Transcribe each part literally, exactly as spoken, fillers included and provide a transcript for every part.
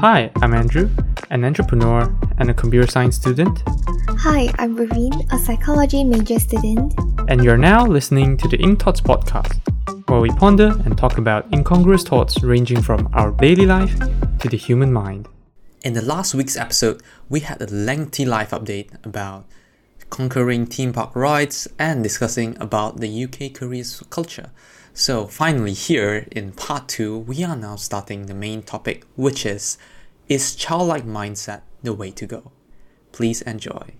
Hi, I'm Andrew, an entrepreneur and a computer science student. Hi, I'm Raveen, a psychology major student. And you're now listening to the Ink Thoughts Podcast, where we ponder and talk about incongruous thoughts ranging from our daily life to the human mind. In the last week's episode, we had a lengthy life update about conquering theme park rides and discussing about the U K careers culture. So finally here in part two, we are now starting the main topic, which is, is childlike mindset the way to go? Please enjoy.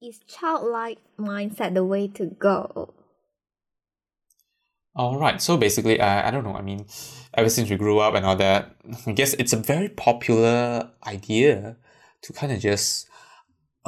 Is childlike mindset the way to go? Alright, so basically, uh, I don't know, I mean, ever since we grew up and all that, I guess it's a very popular idea to kind of just,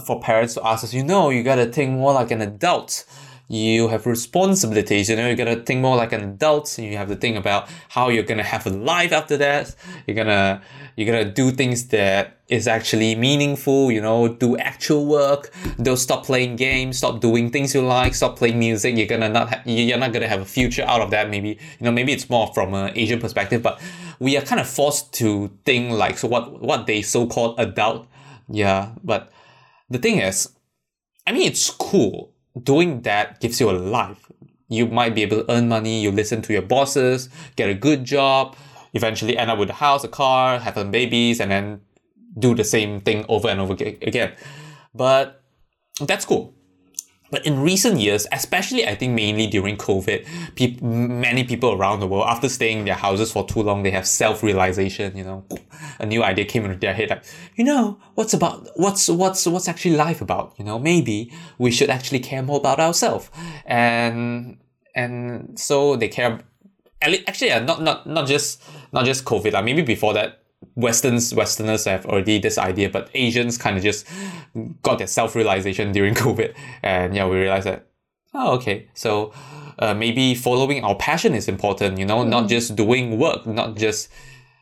for parents to ask us, you know, you gotta think more like an adult. You have responsibilities, you know, you gotta think more like an adult, and you have to think about how you're gonna have a life after that. You're gonna, you're gonna do things that is actually meaningful, you know, do actual work. Don't stop playing games, stop doing things you like, stop playing music. You're gonna not, ha- you're not gonna have a future out of that. Maybe, you know, maybe it's more from an Asian perspective, but we are kind of forced to think like so what what they so-called adult. Yeah, but the thing is, I mean, it's cool. Doing that gives you a life. You might be able to earn money, you listen to your bosses, get a good job, eventually end up with a house, a car, have some babies, and then do the same thing over and over again. But that's cool. But in recent years, especially I think mainly during COVID, pe- many people around the world, after staying in their houses for too long, they have self-realization, you know, a new idea came into their head like, you know, what's about, what's, what's, what's actually life about? You know, maybe we should actually care more about ourselves. And, and so they care, actually, yeah, not, not, not just, not just COVID, like maybe before that, Westerns, Westerners have already this idea, but Asians kind of just got their self-realization during COVID. And yeah, we realized that, oh, okay, so uh, maybe following our passion is important, you know, mm-hmm. not just doing work, not just,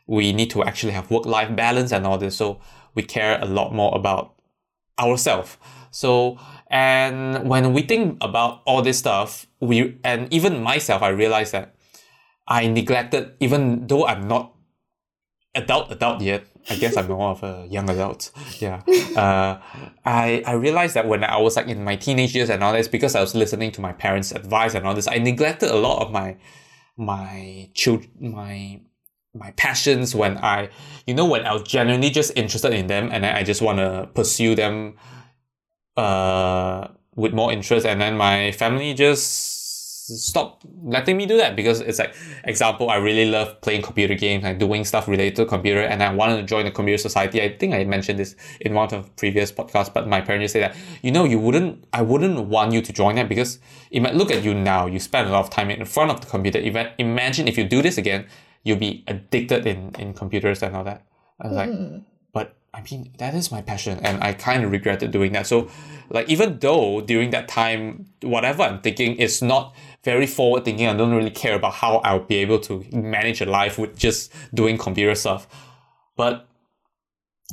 we need to actually have work-life balance and all this. So we care a lot more about ourselves. So, and when we think about all this stuff, we, and even myself, I realized that I neglected, even though I'm not adult adult yet, I guess I'm more of a young adult. Yeah. Uh, I I realized that when I was like in my teenage years and all this, because I was listening to my parents' advice and all this, I neglected a lot of my my children, my my passions when I, you know, when I was genuinely just interested in them and I just want to pursue them uh, with more interest, and then my family just stop letting me do that because it's like, example, I really love playing computer games and doing stuff related to computer, and I wanted to join the computer society. I think I mentioned this in one of the previous podcasts, but my parents just say that, you know, you wouldn't, I wouldn't want you to join that because it might, look at you now, you spend a lot of time in front of the computer. Even imagine if you do this again, you'll be addicted in, in computers and all that. I was mm. like, but I mean, that is my passion, and I kind of regretted doing that. So like, even though during that time, whatever I'm thinking is not very forward thinking, I don't really care about how I'll be able to manage a life with just doing computer stuff. But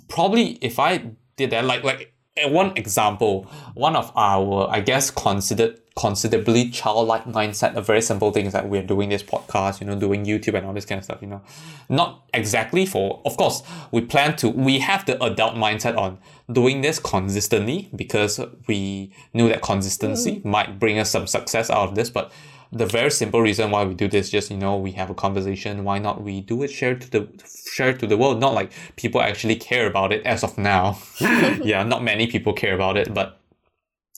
probably if I did that, like like one example, one of our, I guess, considered considerably childlike mindset, a very simple thing is that we're doing this podcast, you know, doing YouTube and all this kind of stuff, you know. Not exactly for, of course, we plan to, we have the adult mindset on doing this consistently because we knew that consistency mm. might bring us some success out of this, but the very simple reason why we do this, just, you know, we have a conversation, why not we do it, share to the share to the world, not like people actually care about it as of now. Yeah, not many people care about it, but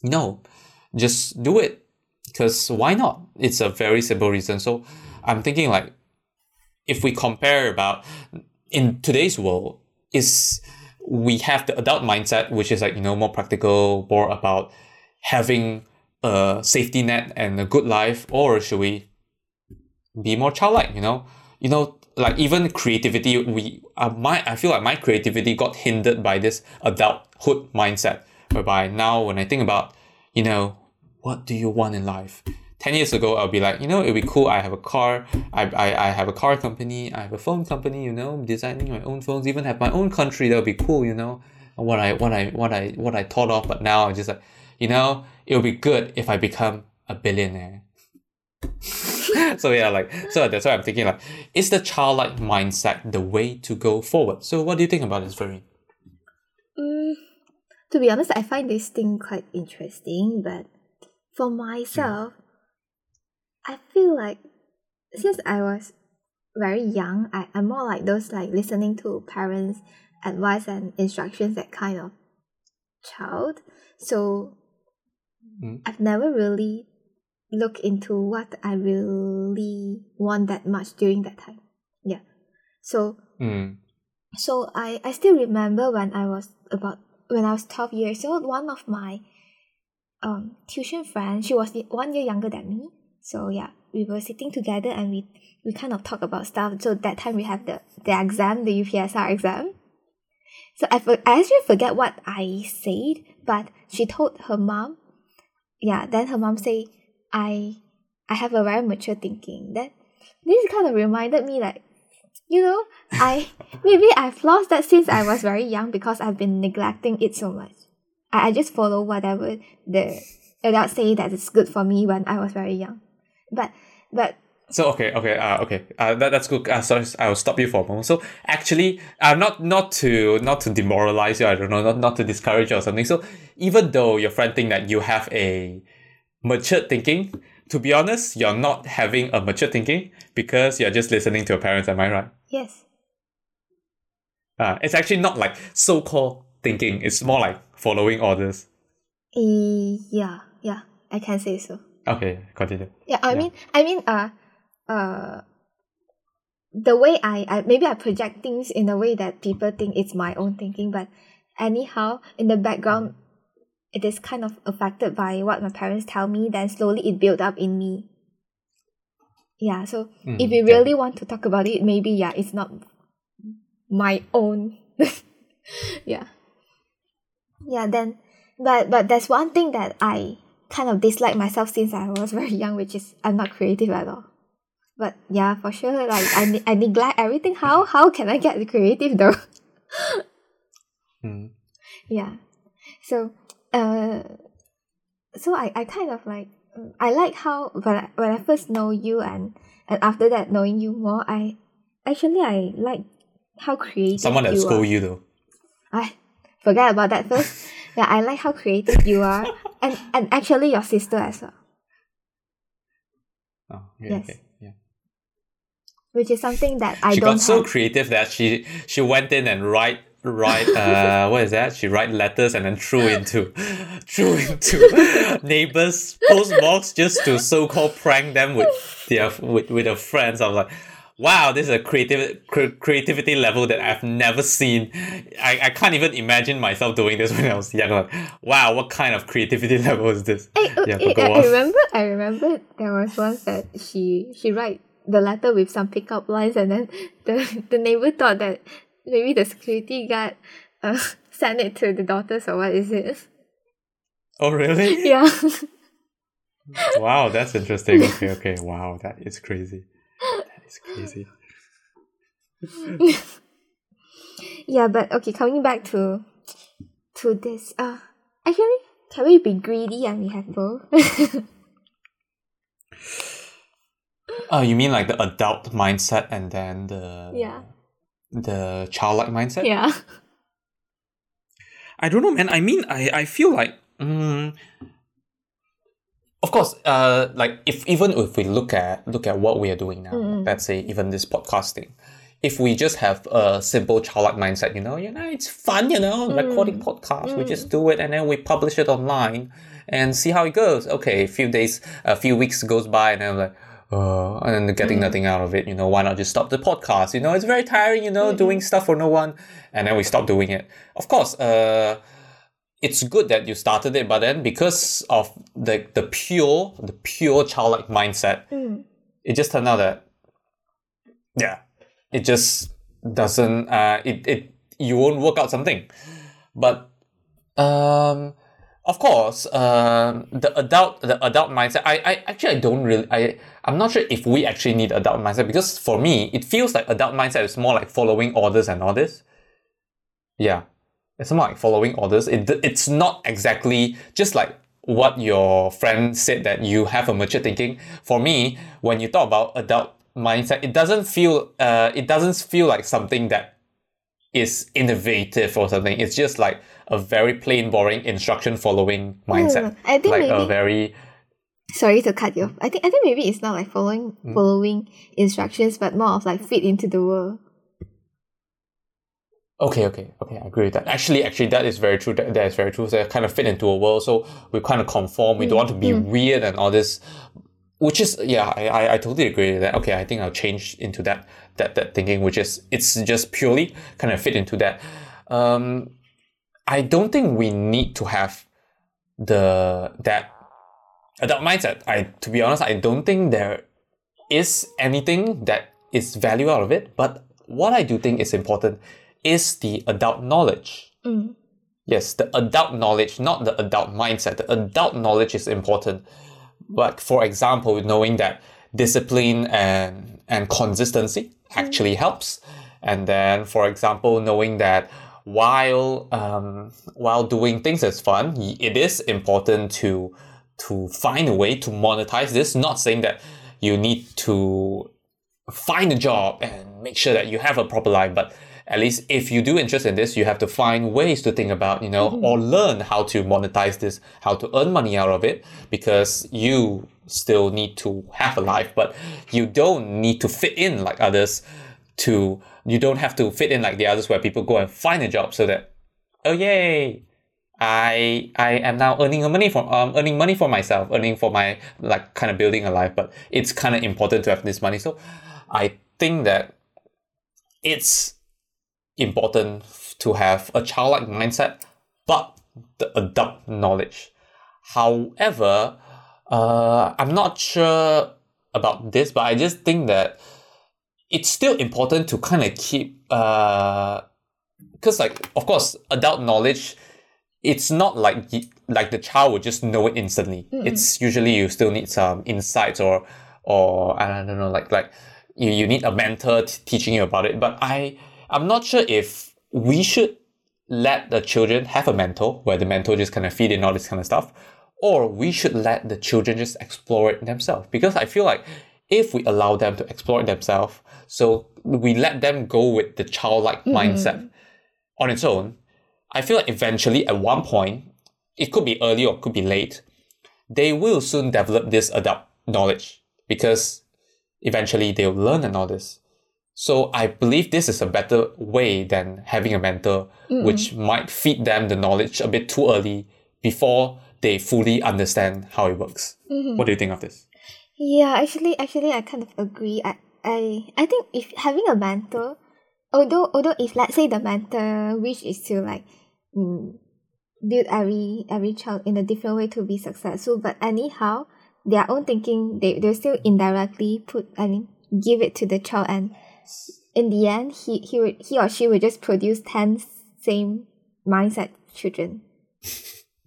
no. Just do it, because why not? It's a very simple reason. So I'm thinking like, if we compare about in today's world, is we have the adult mindset, which is like, you know, more practical, more about having a safety net and a good life, or should we be more childlike? You know, you know, like even creativity. We uh, my I feel like my creativity got hindered by this adulthood mindset, whereby now when I think about, you know, what do you want in life? ten years ago, I'll be like, you know, it'd be cool. I have a car. I, I, I have a car company. I have a phone company, you know, designing my own phones, even have my own country. That would be cool, you know, what I, what I, what I, what I thought of. But now I'm just like, you know, it would be good if I become a billionaire. So yeah, like, so that's why I'm thinking, like, is the childlike mindset the way to go forward? So what do you think about this, Vereen? Mm, to be honest, I find this thing quite interesting, but for myself, mm. I feel like since I was very young, I, I'm more like those like listening to parents' advice and instructions, that kind of child. So mm. I've never really looked into what I really want that much during that time. Yeah. So mm. so I, I still remember when I was about when I was twelve years old, one of my um tuition friends, she was one year younger than me. So yeah, we were sitting together and we, we kind of talk about stuff. So that time we have the, the exam, the U P S R exam. So I, for, I actually forget what I said, but she told her mom. Yeah, then her mom say, I I have a very mature thinking. That this kind of reminded me that, you know, I maybe I've lost that since I was very young because I've been neglecting it so much. I, I just follow whatever the adults say that it's good for me when I was very young. But but so okay okay uh okay uh that, that's good. Uh, sorry, I'll stop you for a moment. So actually, uh, not not to not to demoralize you. I don't know, not not to discourage you or something. So even though your friend think that you have a mature thinking, to be honest, you're not having a mature thinking because you're just listening to your parents. Am I right? Yes. Uh, it's actually not like so-called thinking. It's more like following orders. Uh, yeah, yeah, I can say so. Okay, continue. Yeah, I yeah. mean, I mean, uh, uh, the way I, I, maybe I project things in a way that people think it's my own thinking, but anyhow, in the background, it is kind of affected by what my parents tell me, then slowly it built up in me. Yeah, so mm, if you really yeah. want to talk about it, maybe, yeah, it's not my own. yeah. Yeah, then, but, but there's one thing that I kind of dislike myself since I was very young, which is I'm not creative at all. But yeah, for sure, like I ne- I neglect everything. How how can I get creative though? mm. Yeah, so uh, so I, I kind of like I like how when I, when I first know you and and after that knowing you more, I actually I like how creative. Someone that scold you though. I forget about that first. Yeah, I like how creative you are. And and actually your sister as well. Oh, yeah, yes. Okay, yeah. Which is something that I she don't She got so have. creative that she she went in and write write uh what is that? She write letters and then threw into threw into neighbors' postbox just to so called prank them with their with, with their friends. I was like, wow, this is a creative cre- creativity level that I've never seen. I, I can't even imagine myself doing this when I was young. Like, wow, what kind of creativity level is this? I, uh, yeah, I, I, I remember I remember there was once that she she write the letter with some pickup lines, and then the, the neighbor thought that maybe the security guard uh, sent it to the daughter, so what is it? Oh, really? Yeah. Wow, that's interesting. Okay, okay. Wow, that is crazy. It's crazy. Yeah, but okay, coming back to to this. Uh, actually, can we be greedy and we have both? uh, you mean like the adult mindset and then the yeah. the childlike mindset? Yeah. I don't know, man. I mean, I, I feel like... Um, Of course, uh, like if even if we look at look at what we are doing now, mm. let's say even this podcasting, if we just have a simple childlike mindset, you know, you know, it's fun, you know, mm. recording podcasts, mm. we just do it and then we publish it online and see how it goes. Okay, a few days, a few weeks goes by, and then I'm like, uh, and then getting mm. nothing out of it, you know, why not just stop the podcast? You know, it's very tiring, you know, mm. doing stuff for no one, and then we stop doing it. Of course, uh. It's good that you started it, but then because of the the pure the pure childlike mindset, mm. it just turned out that yeah, it just doesn't uh it, it you won't work out something. But um of course um the adult the adult mindset I, I actually I don't really I I'm not sure if we actually need adult mindset, because for me it feels like adult mindset is more like following orders and all this. Yeah. It's not like following orders. It, it's not exactly just like what your friend said that you have a mature thinking. For me, when you talk about adult mindset, it doesn't feel uh, it doesn't feel like something that is innovative or something. It's just like a very plain, boring instruction following mindset. Mm, I think like maybe, a very sorry to cut you off. I think I think maybe it's not like following mm. following instructions, but more of like fit into the world. Okay, okay, okay. I agree with that. Actually, actually, that is very true. That, that is very true. So, kind of fit into a world. So, we kind of conform. We don't want to be mm. weird and all this, which is, yeah, I, I, I totally agree with that. Okay, I think I'll change into that, that, that thinking, which is, it's just purely kind of fit into that. Um, I don't think we need to have the, that adult mindset. I, to be honest, I don't think there is anything that is value out of it. But what I do think is important is the adult knowledge. Mm. Yes, the adult knowledge, not the adult mindset. The adult knowledge is important. Like, for example, knowing that discipline and, and consistency actually mm. helps. And then, for example, knowing that while um, while doing things is fun, it is important to to find a way to monetize this. Not saying that you need to find a job and make sure that you have a proper life, but at least if you do interest in this, you have to find ways to think about, you know, mm-hmm. or learn how to monetize this, how to earn money out of it, because you still need to have a life, but you don't need to fit in like others to, you don't have to fit in like the others where people go and find a job so that, oh yay, I I am now earning money for um earning money for myself, earning for my, like, kind of building a life, but it's kind of important to have this money. So I think that it's important to have a childlike mindset, but the adult knowledge. However, uh, I'm not sure about this, but I just think that it's still important to kind of keep, uh, because, like, of course, adult knowledge, it's not like like the child would just know it instantly. Mm-hmm. It's usually you still need some insights or or I don't know, like like you, you need a mentor t- teaching you about it. But I. I'm not sure if we should let the children have a mentor where the mentor just kind of feed in all this kind of stuff, or we should let the children just explore it themselves. Because I feel like if we allow them to explore it themselves, so we let them go with the childlike mm-hmm. mindset on its own, I feel like eventually at one point, it could be early or it could be late, they will soon develop this adult knowledge because eventually they'll learn and all this. So I believe this is a better way than having a mentor, mm. which might feed them the knowledge a bit too early before they fully understand how it works. Mm-hmm. What do you think of this? Yeah, actually, actually, I kind of agree. I, I, I think if having a mentor, although, although if let's say the mentor wish is to like mm, build every every child in a different way to be successful, but anyhow, their own thinking, they they still indirectly put, I mean, give it to the child, and in the end, he he would, he or she would just produce ten same mindset children.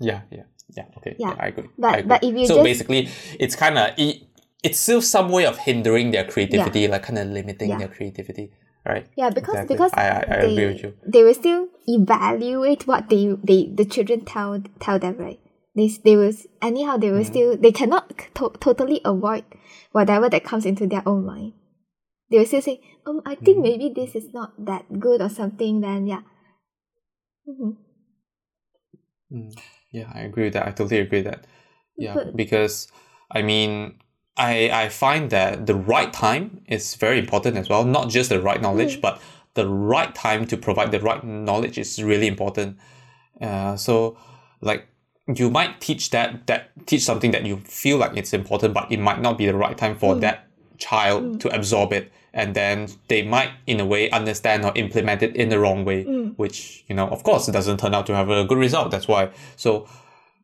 Yeah, yeah, yeah. Okay, yeah, yeah I agree. But I agree. But if you so just, basically, it's kind of it, it's still some way of hindering their creativity, yeah. like kind of limiting yeah. their creativity, right? Yeah, because exactly. because I, I, I they, agree with you. They will still evaluate what they, they the children tell tell them, right? They they will anyhow they will mm-hmm. still they cannot to- totally avoid whatever that comes into their own mind. They will still say, "Um, I think maybe this is not that good or something." Then yeah, mm-hmm. mm, yeah, I agree with that. I totally agree with that. Yeah, but, because I mean, I I find that the right time is very important as well. Not just the right knowledge, mm-hmm. but the right time to provide the right knowledge is really important. Uh, so like you might teach that that teach something that you feel like it's important, but it might not be the right time for mm-hmm. that child mm. to absorb it, and then they might in a way understand or implement it in the wrong way, mm. which, you know, of course it doesn't turn out to have a good result. That's why, so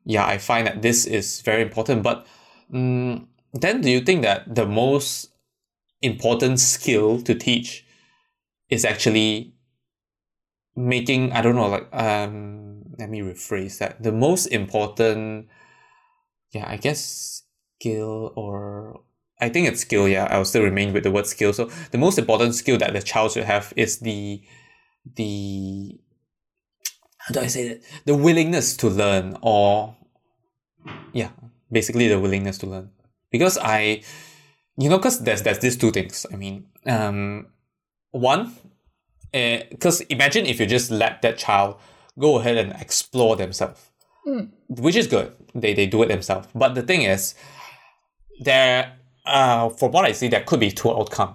yeah, I find that this is very important. But um, then do you think that the most important skill to teach is actually making, I don't know, like um let me rephrase that, the most important yeah I guess skill or I think it's skill, yeah. I'll still remain with the word skill. So the most important skill that the child should have is the, the, how do I say that? The willingness to learn, or yeah, basically the willingness to learn. Because I, you know, because there's, there's these two things. I mean, um, one, because uh, imagine if you just let that child go ahead and explore themselves, mm. which is good. They they do it themselves. But the thing is, there, uh, from what I see, there could be two outcomes.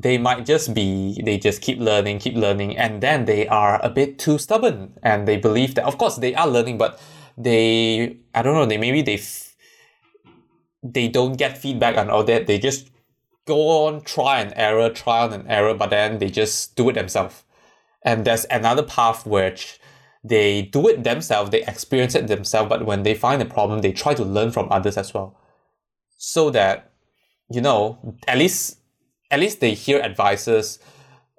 They might just be, they just keep learning, keep learning, and then they are a bit too stubborn. And they believe that, of course, they are learning, but they, I don't know, they maybe they f- they don't get feedback and all that. They just go on, try and error, trial and error, but then they just do it themselves. And there's another path which they do it themselves, they experience it themselves, but when they find a problem, they try to learn from others as well. So that, you know, at least... At least they hear advices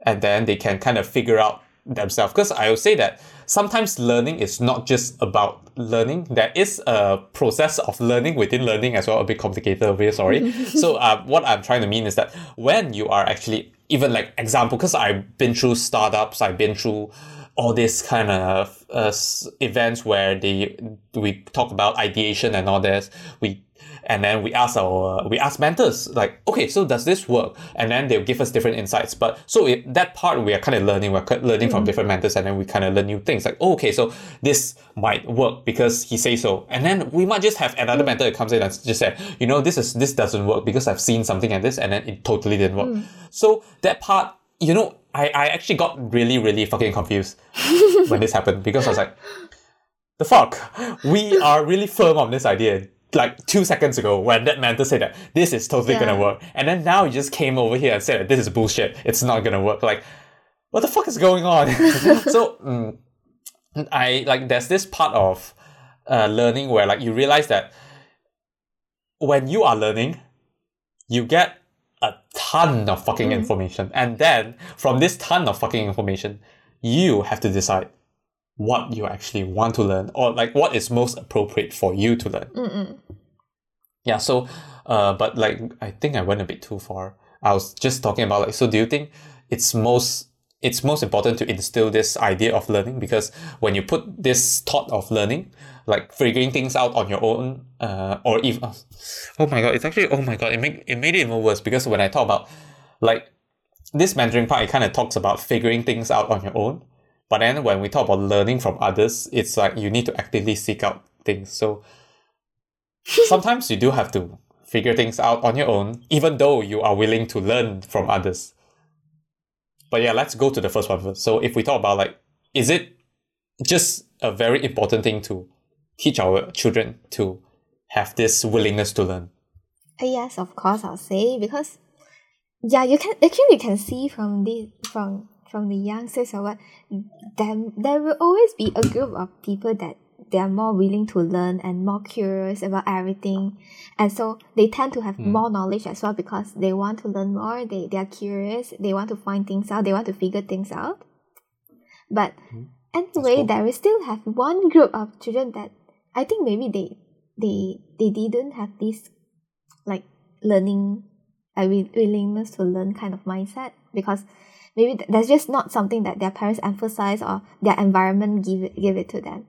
and then they can kind of figure out themselves. Because I would say that sometimes learning is not just about learning. There is a process of learning within learning as well. A bit complicated over here, sorry. so uh, what I'm trying to mean is that when you are actually, even like example, because I've been through startups, I've been through all these kind of uh, events where they we talk about ideation and all this. We And then we ask our, uh, we ask mentors, like, okay, so does this work? And then they'll give us different insights. But so it, that part, we are kind of learning, we're learning mm. from different mentors, and then we kind of learn new things. Like, oh, okay, so this might work because he says so. And then we might just have another mm. mentor that comes in and just said, you know, this is this doesn't work because I've seen something like this, and then it totally didn't work. Mm. So that part, you know, I, I actually got really, really fucking confused when this happened, because I was like, the fuck? We are really firm on this idea. Like two seconds ago when that mentor said that this is totally yeah. gonna work, and then now you just came over here and said that this is bullshit, it's not gonna work. Like, what the fuck is going on? so mm, I like there's this part of uh, learning where like you realize that when you are learning, you get a ton of fucking mm. information, and then from this ton of fucking information you have to decide what you actually want to learn, or like what is most appropriate for you to learn. Mm-mm. Yeah, so, uh, but like, I think I went a bit too far. I was just talking about like, so do you think it's most, it's most important to instill this idea of learning? Because when you put this thought of learning, like figuring things out on your own, uh, or even, oh, oh my God, it's actually, oh my God, it, make, it made it even worse, because when I talk about like this mentoring part, it kind of talks about figuring things out on your own. But then when we talk about learning from others, it's like you need to actively seek out things. So sometimes you do have to figure things out on your own, even though you are willing to learn from others. But yeah, let's go to the first one first. So if we talk about like, is it just a very important thing to teach our children to have this willingness to learn? Yes, of course, I'll say, because yeah, you can actually you can see from this from. from the youngsters or what, there, there will always be a group of people that they are more willing to learn and more curious about everything. And so they tend to have mm. more knowledge as well, because they want to learn more, they, they are curious, they want to find things out, they want to figure things out. But mm. anyway, cool. There will still have one group of children that I think maybe they they they didn't have this like learning, a like, willingness to learn kind of mindset, because maybe that's just not something that their parents emphasize, or their environment give it, give it to them.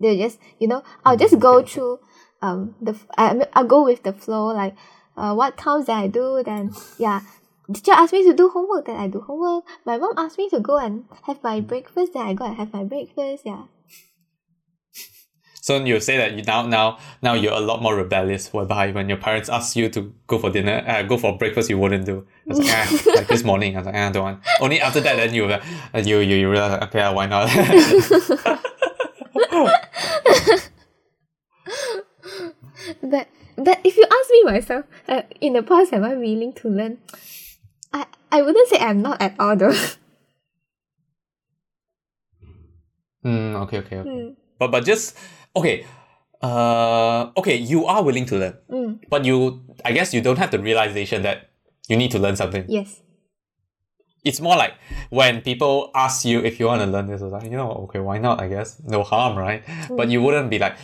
They just, you know, I'll just go through, um, the I, I'll go with the flow, like, uh, what comes that I do, then, yeah. Teacher asked me to do homework, then I do homework. My mom asked me to go and have my breakfast, then I go and have my breakfast, yeah. So you say that you now now now you're a lot more rebellious, whereby when your parents ask you to go for dinner, uh, go for breakfast, you wouldn't do. I was like, ah, like this morning, I was like, ah, I don't want. Only after that, then you uh, you you, you realize, okay, why not? but but if you ask me myself, uh, in the past, am I willing to learn? I I wouldn't say I'm not at all though. Hmm. Okay. Okay. Okay. Mm. But but just. Okay, uh, okay, you are willing to learn, mm. but you, I guess you don't have the realization that you need to learn something. Yes. It's more like when people ask you if you want to learn this, it's like, you know, okay, why not, I guess, no harm, right? Mm. But you wouldn't be like,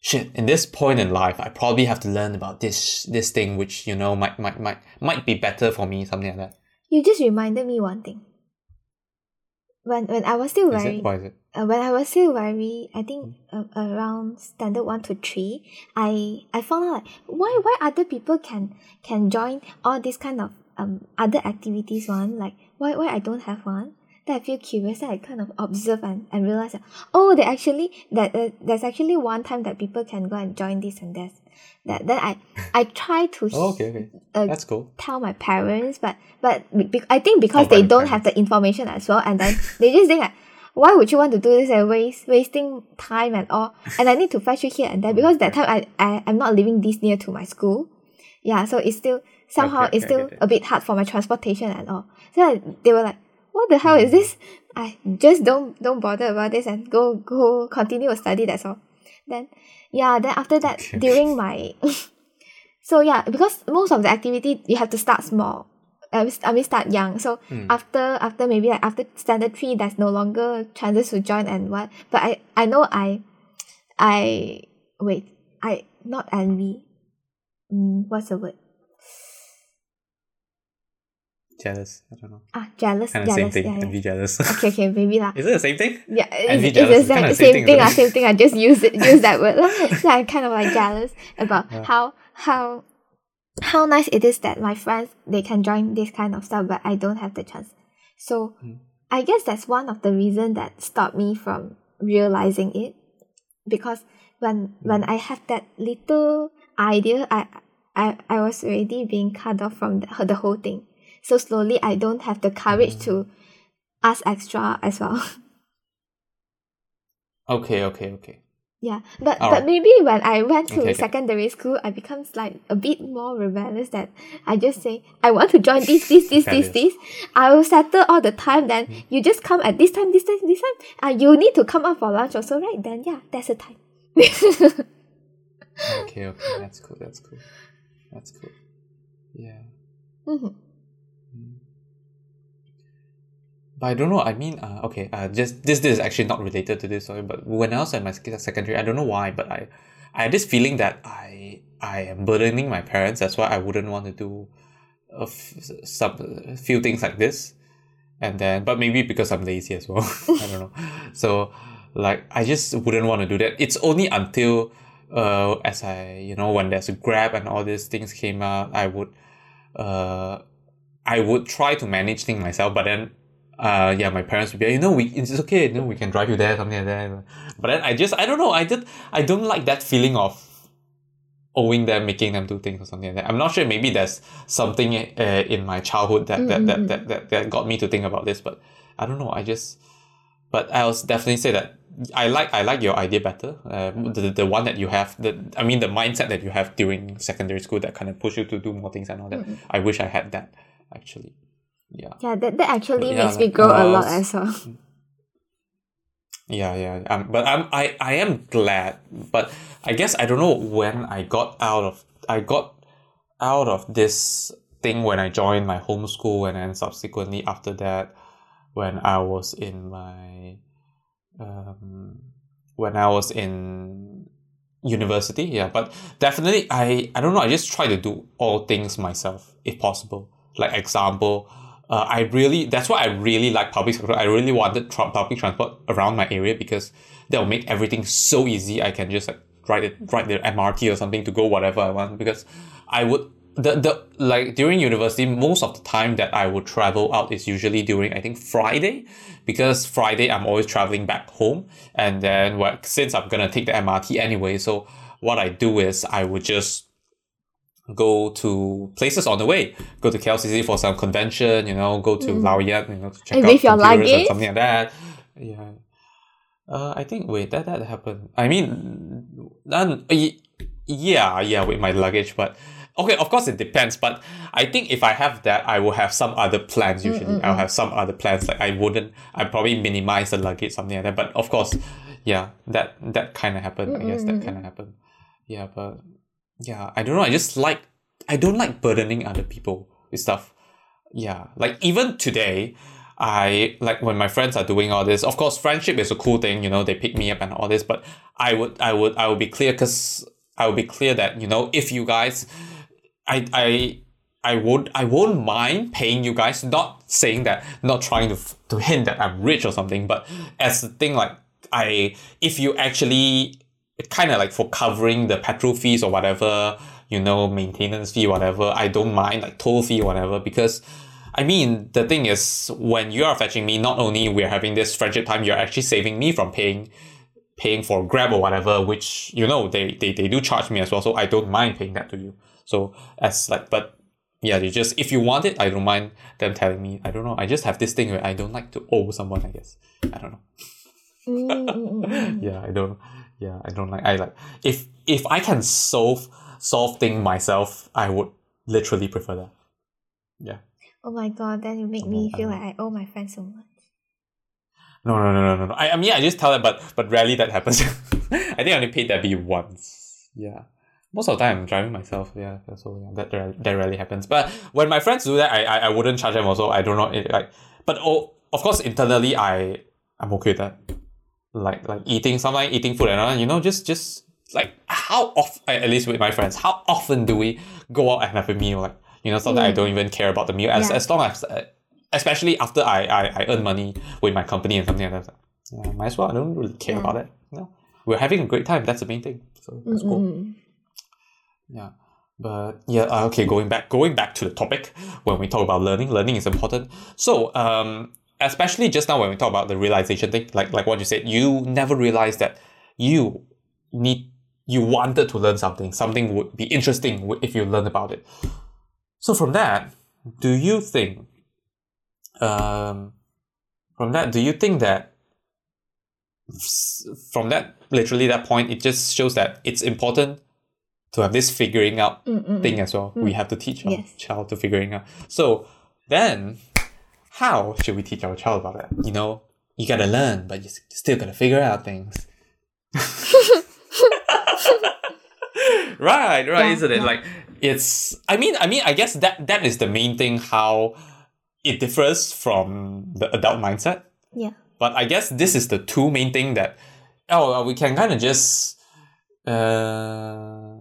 shit, in this point in life, I probably have to learn about this this thing, which, you know, might might might might be better for me, something like that. You just reminded me one thing. when when I was still very uh, when I was still very I think uh, around standard one to three, I I found out like, why why other people can can join all these kind of um other activities one, like why why I don't have one. Then I feel curious, then I kind of observe and, and realize that, oh, they actually that uh, there's actually one time that people can go and join this and that. That then I I try to oh, okay, okay. Uh, that's cool. Tell my parents, but but be, I think because oh, they don't parents. have the information as well, and then they just think like, why would you want to do this and waste wasting time and all? And I need to fetch you here and there because that time I I am not living this near to my school, yeah. So it's still somehow okay, it's okay, still okay. a bit hard for my transportation and all. So they were like, what the hell is this? I just don't don't bother about this and go go continue a study, that's all. Then yeah, then after that during my so yeah, because most of the activity you have to start small. I mean start young. So mm. after after maybe like after standard three there's no longer chances to join and what. But I, I know I I wait, I not envy. Mm, what's the word? Jealous, I don't know. Ah, jealous, kind of jealous. Same thing. Yeah, yeah. Envy, jealous. Okay, okay, maybe lah. Is it the same thing? Yeah, envy, it's, jealous. It's the same, same thing. thing la, same thing. I just use it, use that word lah. So I'm kind of like jealous about yeah. how how how nice it is that my friends they can join this kind of stuff, but I don't have the chance. So mm. I guess that's one of the reasons that stopped me from realizing it, because when when I have that little idea, I I I was already being cut off from the, the whole thing. So slowly, I don't have the courage to ask extra as well. Okay, okay, okay. Yeah, but All but right. maybe when I went to okay, secondary okay. school, I become like a bit more rebellious. That I just say, I want to join this, this, this, this, this. I will settle all the time. Then mm. you just come at this time, this time, this time. Uh, you need to come out for lunch also, right? Then yeah, that's the time. okay, okay, that's cool, that's cool, that's cool. Yeah. Mm-hmm. But I don't know, I mean, uh, okay, uh, just this, this is actually not related to this, sorry, but when I was at my secondary, I don't know why, but I, I had this feeling that I I am burdening my parents, that's why I wouldn't want to do a, f- some, a few things like this, and then, but maybe because I'm lazy as well, I don't know, so, like, I just wouldn't want to do that. It's only until, uh, as I, you know, when there's a Grab and all these things came out, I would, uh, I would try to manage things myself, but then, Uh, yeah, my parents would be like, you know, we, it's okay, you know, we can drive you there, something like that. But then I just, I don't know, I just, I don't like that feeling of owing them, making them do things or something like that. I'm not sure, maybe there's something uh, in my childhood that, that, that, that, that, that got me to think about this, but I don't know, I just, but I'll definitely say that I like, I like your idea better. Uh, the, the one that you have, the, I mean, the mindset that you have during secondary school that kind of pushed you to do more things and all that. Mm-hmm. I wish I had that, actually. Yeah. yeah, that that actually yeah, makes like, me grow uh, a lot as well. Yeah, yeah. Um, but I'm I, I am glad. But I guess I don't know when I got out of I got out of this thing when I joined my homeschool, and then subsequently after that, when I was in my um when I was in university. Yeah, but definitely I I don't know. I just try to do all things myself if possible. Like example. Uh, I really, that's why I really like public transport. I really wanted tra- public transport around my area because that will make everything so easy. I can just like ride it, ride the M R T or something to go whatever I want. Because I would, the, the, like during university, most of the time that I would travel out is usually during, I think, Friday. Because Friday, I'm always traveling back home. And then well, since I'm going to take the M R T anyway, so what I do is I would just go to places on the way. Go to K L C C for some convention, you know, go to mm. Laoyang, you know, to check and out with your luggage or something like that. Yeah. Uh, I think, wait, that, that happened. I mean, none, yeah, yeah, with my luggage, but okay, of course it depends, but I think if I have that, I will have some other plans usually. Mm-mm. I'll have some other plans, like I wouldn't, I probably minimize the luggage, something like that, but of course, yeah, that, that kind of happened, Mm-mm. I guess that kind of happened. Yeah, but... Yeah, I don't know, I just like, I don't like burdening other people with stuff. Yeah, like even today, I, like when my friends are doing all this, of course friendship is a cool thing, you know, they pick me up and all this, but I would, I would, I would be clear, because I would be clear that, you know, if you guys, I, I, I won't, I won't mind paying you guys, not saying that, not trying to to hint that I'm rich or something, but as the thing like, I, if you actually, kind of like for covering the petrol fees or whatever, you know, maintenance fee, whatever, I don't mind, like toll fee, whatever, because, I mean, the thing is, when you are fetching me, not only we're having this friendship time, you're actually saving me from paying paying for Grab or whatever, which, you know, they, they, they do charge me as well, so I don't mind paying that to you. So, as like, but, yeah, you just, if you want it, I don't mind them telling me, I don't know, I just have this thing where I don't like to owe someone, I guess. I don't know. yeah, I don't, yeah, I don't like, I like, if, if I can solve, solve thing myself, I would literally prefer that. Yeah. Oh my god, then you make me feel like I owe my friends so much. No, no, no, no, no, no. I, I mean, I just tell them, but, but rarely that happens. I think I only paid that bill once. Yeah. Most of the time, I'm driving myself. Yeah, so yeah, that, that that rarely happens. But when my friends do that, I I, I wouldn't charge them also. I don't know. It, like, but oh, of course, internally, I, I'm okay with that. Like, like eating, sometimes eating food and all, you know, just, just like how often, at least with my friends, how often do we go out and have a meal? Like, you know, sometimes yeah. I don't even care about the meal. As yeah. as long as, especially after I, I, I earn money with my company and something like that. Yeah, might as well. I don't really care yeah. about it. You know? We're having a great time. That's the main thing. So that's mm-hmm. cool. Yeah. But yeah, uh, okay, going back going back to the topic when we talk about learning. Learning is important. So, um, especially just now when we talk about the realization thing, like like what you said, you never realized that you need you wanted to learn something. Something would be interesting if you learn about it. So from that, do you think, um, from that, do you think that, from that, literally that point, it just shows that it's important to have this figuring out Mm-mm. thing as well. Mm. We have to teach our yes. child to figuring out. So then, how should we teach our child about that? You know, you gotta learn, but you still gotta figure out things. Right, right, yeah, isn't it? Yeah. Like, it's, I mean, I mean, I guess that, that is the main thing, how it differs from the adult mindset. Yeah. But I guess this is the two main thing that, oh, we can kind of just, uh,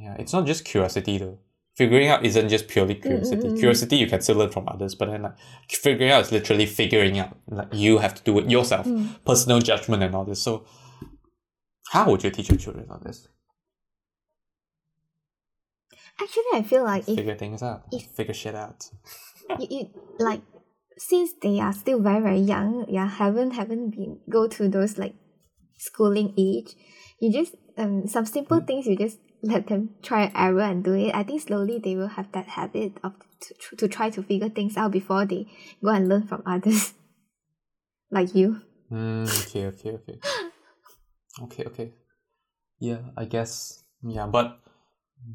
yeah, it's not just curiosity though. Figuring out isn't just purely curiosity. Mm-hmm. Curiosity, you can still learn from others, but then like figuring out is literally figuring out. Like you have to do it yourself, mm. personal judgment and all this. So how would you teach your children on this? Actually, I feel like if, figure things out, if, figure shit out. you, you, like since they are still very very young, yeah, haven't haven't been go to those like schooling age. You just um some simple mm. things. You just let them try and error and do it. I think slowly they will have that habit of to to try to figure things out before they go and learn from others, like you. Mm, okay, okay, okay, okay, okay. Yeah, I guess. Yeah, but.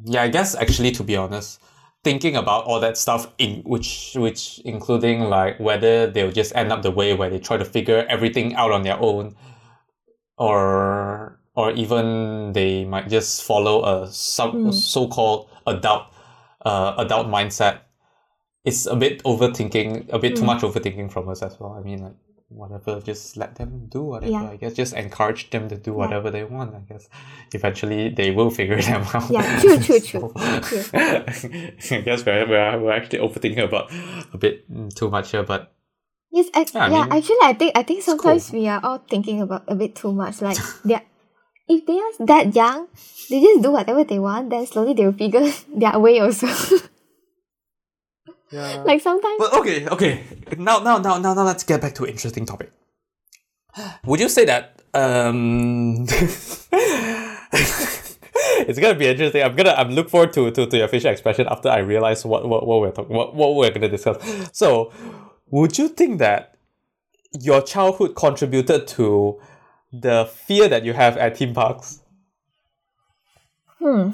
Yeah, I guess actually, to be honest, thinking about all that stuff, in which which including like whether they'll just end up the way where they try to figure everything out on their own, or or even they might just follow a so mm. so called adult uh adult mindset. It's a bit overthinking, a bit mm. too much overthinking from us as well. I mean, like whatever, just let them do whatever. Yeah. I guess just encourage them to do whatever yeah. they want. I guess eventually they will figure them out. Yeah, true, true, true. true. I guess we're, we're we're actually overthinking about a bit too much here, but yes, I, yeah, I yeah mean, actually, I think I think sometimes cool. we are all thinking about a bit too much. Like they, if they are that young, they just do whatever they want. Then slowly they will figure their way also. Yeah. Like sometimes. But okay, okay. Now, now, now, now, now. Let's get back to an interesting topic. Would you say that? Um, it's gonna be interesting. I'm gonna. I'm look forward to, to, to your facial expression after I realize what, what, what we're talking. What, what we're gonna discuss. So, would you think that your childhood contributed to the fear that you have at theme parks? Hmm.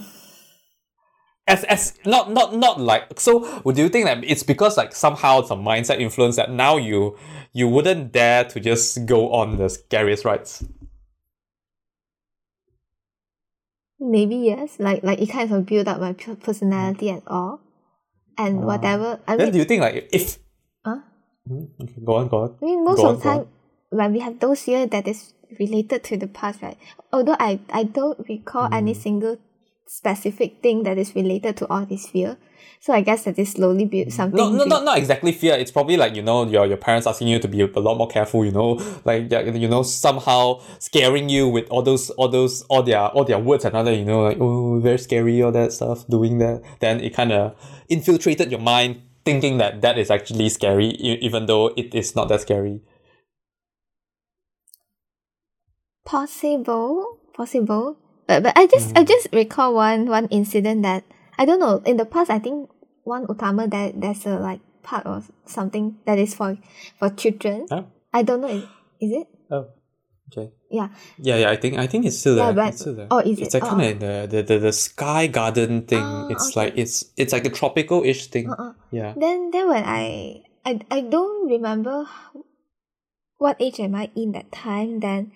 As as not not not like so. Would you think that it's because like somehow it's a mindset influence that now you you wouldn't dare to just go on the scariest rides? Maybe yes. Like like it kind of built up my personality and all, and uh, whatever. I then mean, do you think like if? Huh? Okay, go on, go on. I mean, most go of the time when we have those fears that is related to the past, right? Although I I don't recall mm. any single specific thing that is related to all this fear. So I guess that they slowly build something. No, no, not, not exactly fear. It's probably like, you know, your your parents asking you to be a lot more careful, you know, like, you know, somehow scaring you with all those, all those, all their, all their words and other, you know, like, oh, very scary, all that stuff, doing that. Then it kind of infiltrated your mind thinking that that is actually scary, even though it is not that scary. Possible, possible. But, but I just, mm. I just recall one, one incident that, I don't know, in the past, I think One Utama, there, there's a like park or something that is for, for children. Huh? I don't know, is, is it? Oh, okay. Yeah. Yeah, yeah, I think I think it's still there. Yeah, but, it's still there. Oh, is it's it? It's like oh, kind of oh. the, the, the, the sky garden thing. Oh, it's okay. like, it's it's like a tropical-ish thing. Uh-uh. Yeah. Then then when I, I, I don't remember what age am I in that time, then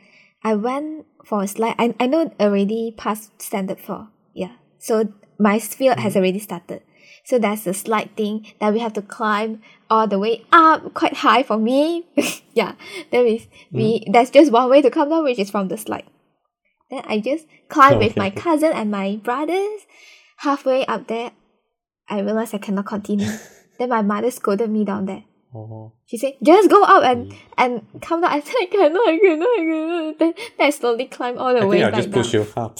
I went for a slide. I, I know already past standard four. Yeah. So my field has already started. So there's a slide thing that we have to climb all the way up, quite high for me. Yeah. Then we, we, mm. there's just one way to come down, which is from the slide. Then I just climbed oh, with okay. my cousin and my brothers. Halfway up there, I realized I cannot continue. Then my mother scolded me down there. Oh. She said, just go up and, and come down. I said, I cannot, I cannot, I cannot. Then, then I slowly climb all the I way back down. I think I just push you up.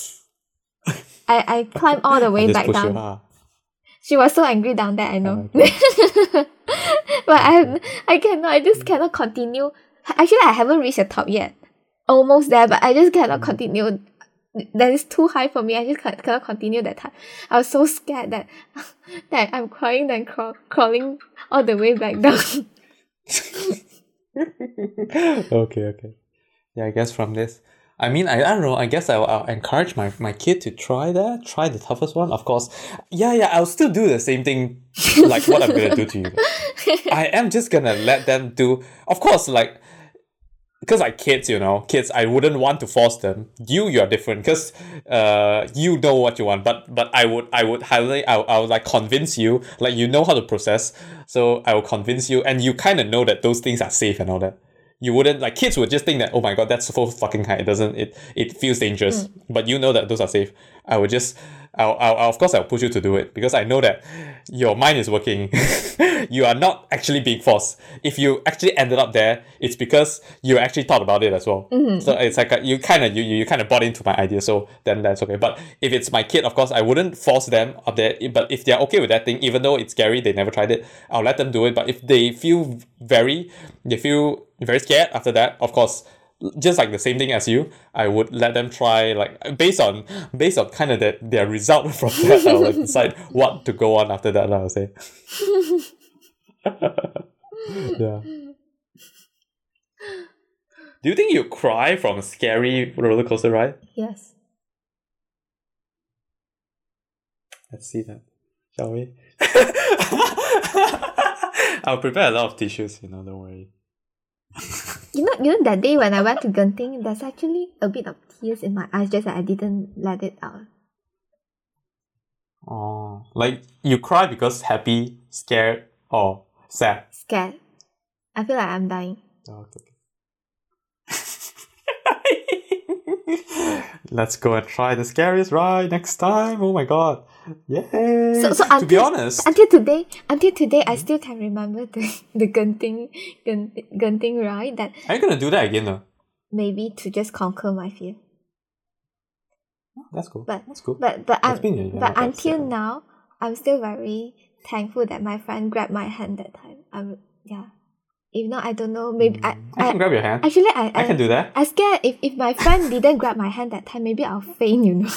I, I climbed all the way back down. Her. She was so angry down there, I know. Oh, okay. But I I cannot, I just cannot continue. Actually, I haven't reached the top yet. Almost there, but I just cannot continue. That is too high for me. I just cannot continue that time. I was so scared that, that I'm crying, then crawl, crawling all the way back down. okay, okay. Yeah, I guess from this. I mean, I, I don't know, I guess I'll, I'll encourage my, my kid to try that, try the toughest one, of course. Yeah, yeah, I'll still do the same thing, like what I'm going to do to you. I am just going to let them do, of course, like, because like kids, you know, kids, I wouldn't want to force them. You, you're different, because uh, you know what you want, but but I would, I would highly, I, I would like convince you, like you know how to process, so I will convince you, and you kind of know that those things are safe and all that. You wouldn't, like, kids would just think that, oh my god, that's so fucking high. It doesn't, it it feels dangerous. Mm. But you know that those are safe. I would just, I'll, I'll, I'll, of course, I'll push you to do it. Because I know that your mind is working. You are not actually being forced. If you actually ended up there, it's because you actually thought about it as well. Mm-hmm. So it's like, a, you kind of, you, you kind of bought into my idea. So then that's okay. But if it's my kid, of course, I wouldn't force them up there. But if they're okay with that thing, even though it's scary, they never tried it, I'll let them do it. But if they feel very, they feel... very scared after that, of course, just like the same thing as you, I would let them try, like, based on based on kind of the, their result from that, I would decide what to go on after that, I would say. Yeah. Do you think you cry from a scary roller coaster ride? Yes. Let's see that, shall we? I'll prepare a lot of tissues, you know, don't worry. you know you know that day when I went to Genting, there's actually a bit of tears in my eyes, just that I didn't let it out. Oh, like you cry because happy, scared, or sad? Scared. I feel like I'm dying. Oh, okay. Let's go and try the scariest ride next time. Oh my god. Yay! So, so until, to be honest, until today, until today, I still can remember the the Genting, Genting, Genting ride. That are you gonna do that again though? Maybe to just conquer my fear. That's cool. But that's cool. But but um, been, yeah, but until so. now, I'm still very thankful that my friend grabbed my hand that time. I'm yeah. If not, I don't know. Maybe mm. I, I can I, grab your hand. Actually, I I, I can do that. I scared if if my friend didn't grab my hand that time, maybe I'll faint. You know.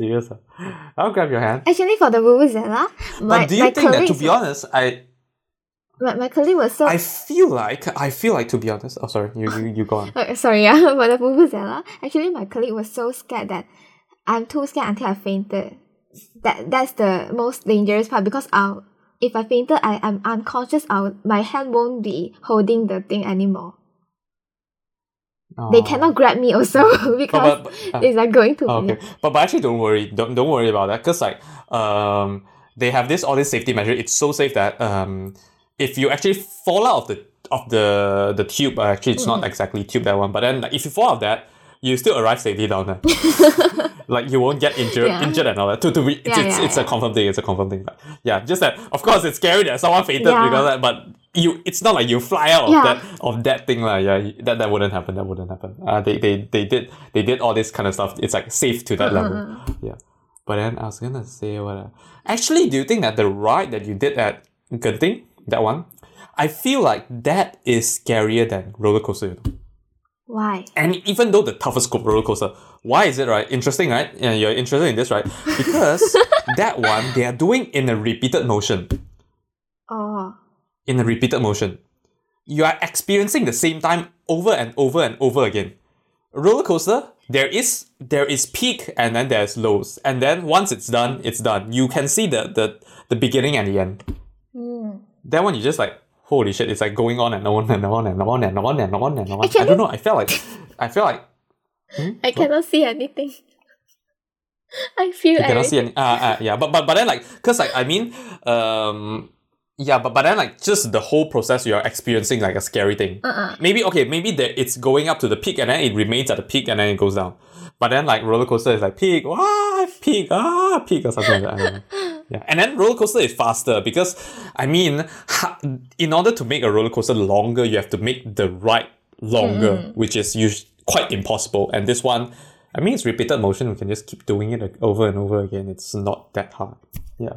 Serious, I'll grab your hand. Actually, for the Vuvuzela, my but do you my think that, to be honest, I my, my colleague was so. I feel like I feel like to be honest. Oh, sorry, you you, you go on. Oh, sorry, yeah, for the Vuvuzela, actually, my colleague was so scared that I'm too scared until I fainted. That that's the most dangerous part because I'll if I fainted, I am unconscious. I'll, my hand won't be holding the thing anymore. Oh. They cannot grab me also because but, but, uh, it's like going to okay. me. But but actually, don't worry. Don't don't worry about that. Cause like um, they have this all this safety measure. It's so safe that um, if you actually fall out of the of the the tube, uh, actually it's mm. not exactly tube that one. But then like, if you fall out of that, you still arrive safely down there. Like, you won't get injured yeah. injured and all that. To, to re- yeah, it's, yeah, it's, yeah. it's a confirmed thing. It's a confirmed thing. But yeah, just that, of course, it's scary that someone fainted yeah. because of that, but you, it's not like you fly out of yeah. that of that thing. Like, yeah, that, that wouldn't happen. That wouldn't happen. Uh, they, they, they, did, they did all this kind of stuff. It's, like, safe to that mm-hmm. level. Yeah. But then I was going to say what... Uh, actually, do you think that the ride that you did at Genting, that one, I feel like that is scarier than roller coaster, you know? Why? And even though the toughest scope roller coaster, why is it, right? Interesting, right? And you're interested in this, right? Because that one, they are doing in a repeated motion. Oh. In a repeated motion. You are experiencing the same time over and over and over again. Roller coaster, there is there is peak and then there's lows. And then once it's done, it's done. You can see the the, the beginning and the end. Mm. That one, you just like, holy shit, it's like going on and on and on and on and on and on and on. I, I don't know, I felt like... I felt like... Hmm? I cannot see anything. I feel you everything. Cannot see anything. Uh, uh, yeah, but, but, but then like... Because like, I mean... um. Yeah, but, but then like just the whole process you're experiencing like a scary thing. Uh-uh. Maybe, okay, maybe the, it's going up to the peak and then it remains at the peak and then it goes down. But then like roller coaster is like peak, ah, peak, ah, peak or something like that. Yeah. And then roller coaster is faster because, I mean, ha- in order to make a roller coaster longer, you have to make the ride longer, mm. which is us- quite impossible. And this one, I mean, it's repeated motion. We can just keep doing it over and over again. It's not that hard. Yeah.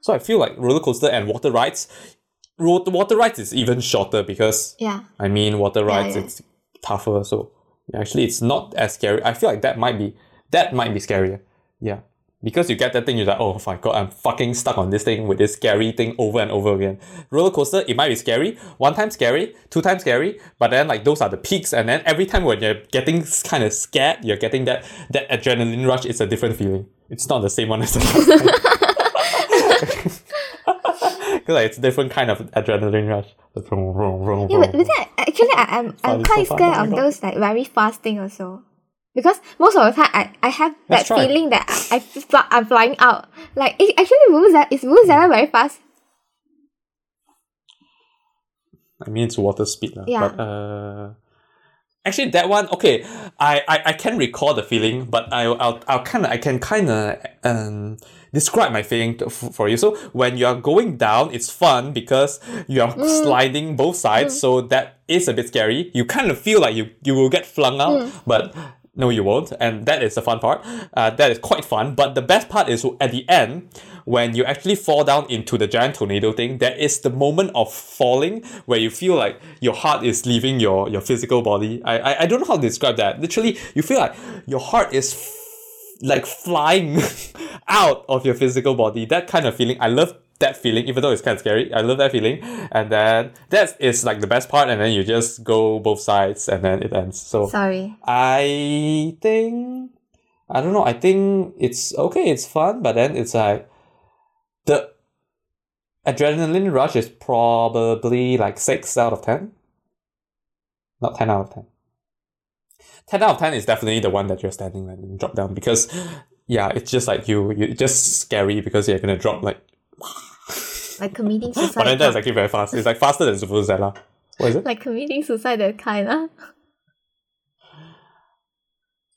So I feel like roller coaster and water rides, water rides is even shorter because, yeah. I mean, water rides, yeah, yeah. it's tougher. So actually, it's not as scary. I feel like that might be, that might be scarier. Yeah. Because you get that thing, you're like, oh my god, I'm fucking stuck on this thing with this scary thing over and over again. Roller coaster, it might be scary. One time scary, two times scary. But then like those are the peaks. And then every time when you're getting kind of scared, you're getting that, that adrenaline rush. It's a different feeling. It's not the same one as the last time. Because like, it's a different kind of adrenaline rush. Yeah, but, but that, actually, I, I'm I'm quite so scared of those like very fast things also. Because most of the time, I, I have that feeling that I, I fl- I'm flying out. Like, it, actually, Vuvuzela, is Vuvuzela very fast? I mean, it's water speed. La, yeah. But, uh, actually, that one, okay, I, I, I can recall the feeling, but I, I'll, I'll kinda, I can kind of... Um, describe my feeling to, f- for you. So when you are going down, it's fun because you are mm. sliding both sides, mm. so that is a bit scary. You kind of feel like you, you will get flung out, mm. but no, you won't. And that is the fun part. Uh, that is quite fun. But the best part is at the end, when you actually fall down into the giant tornado thing, there is the moment of falling where you feel like your heart is leaving your, your physical body. I, I I don't know how to describe that. Literally, you feel like your heart is f- like flying out of your physical body. That kind of feeling, I love that feeling, even though it's kind of scary. I love that feeling. And then that is like the best part, and then you just go both sides and then it ends. So sorry, I think I don't know I think it's okay, it's fun, but then it's like the adrenaline rush is probably like six out of ten, not ten out of ten. Ten out of ten is definitely the one that you're standing and you drop down because, yeah, it's just like you, you it's just scary because you're going to drop like... Like committing suicide. But then that's actually very fast. It's like faster than Super Zilla. What is it? Like committing suicide, that kind, huh?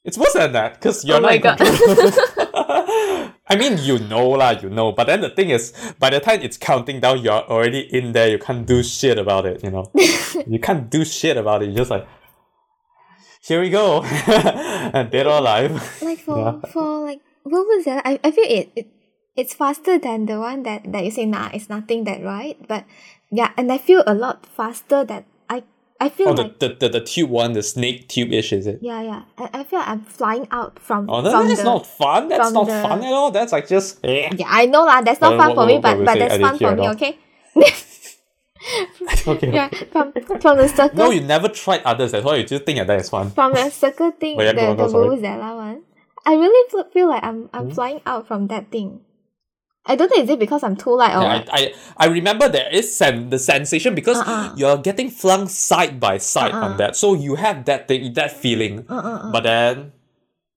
It's worse than that because you're oh not... Oh my god. I mean, you know lah, you know. But then the thing is, by the time it's counting down, you're already in there. You can't do shit about it, you know. You can't do shit about it. You're just like... Here we go. And dead or alive. Like for yeah. for like what was that? I, I feel it, it it's faster than the one that, that you say nah, it's nothing that right. But yeah, and I feel a lot faster that I I feel oh, like the, the, the, the tube one, the snake tube ish, is it? Yeah, yeah. I, I feel like I'm flying out from Oh no, from that's the, not fun. That's not the... fun at all. That's like just eh. Yeah, I know lah, that's not fun for me, but but that's fun for me, okay? Okay. Yeah, from, from the circle. No, you never tried others. That's why you just think that is fun. From the circle thing, oh, yeah, the, the Vuvuzela one, I really feel like I'm I'm mm-hmm. flying out from that thing. I don't think it's because I'm too light. Or yeah, I, I I remember there is sen- the sensation because uh-uh. you're getting flung side by side uh-uh. on that, so you have that thing, that feeling. Uh-uh, uh-uh. But then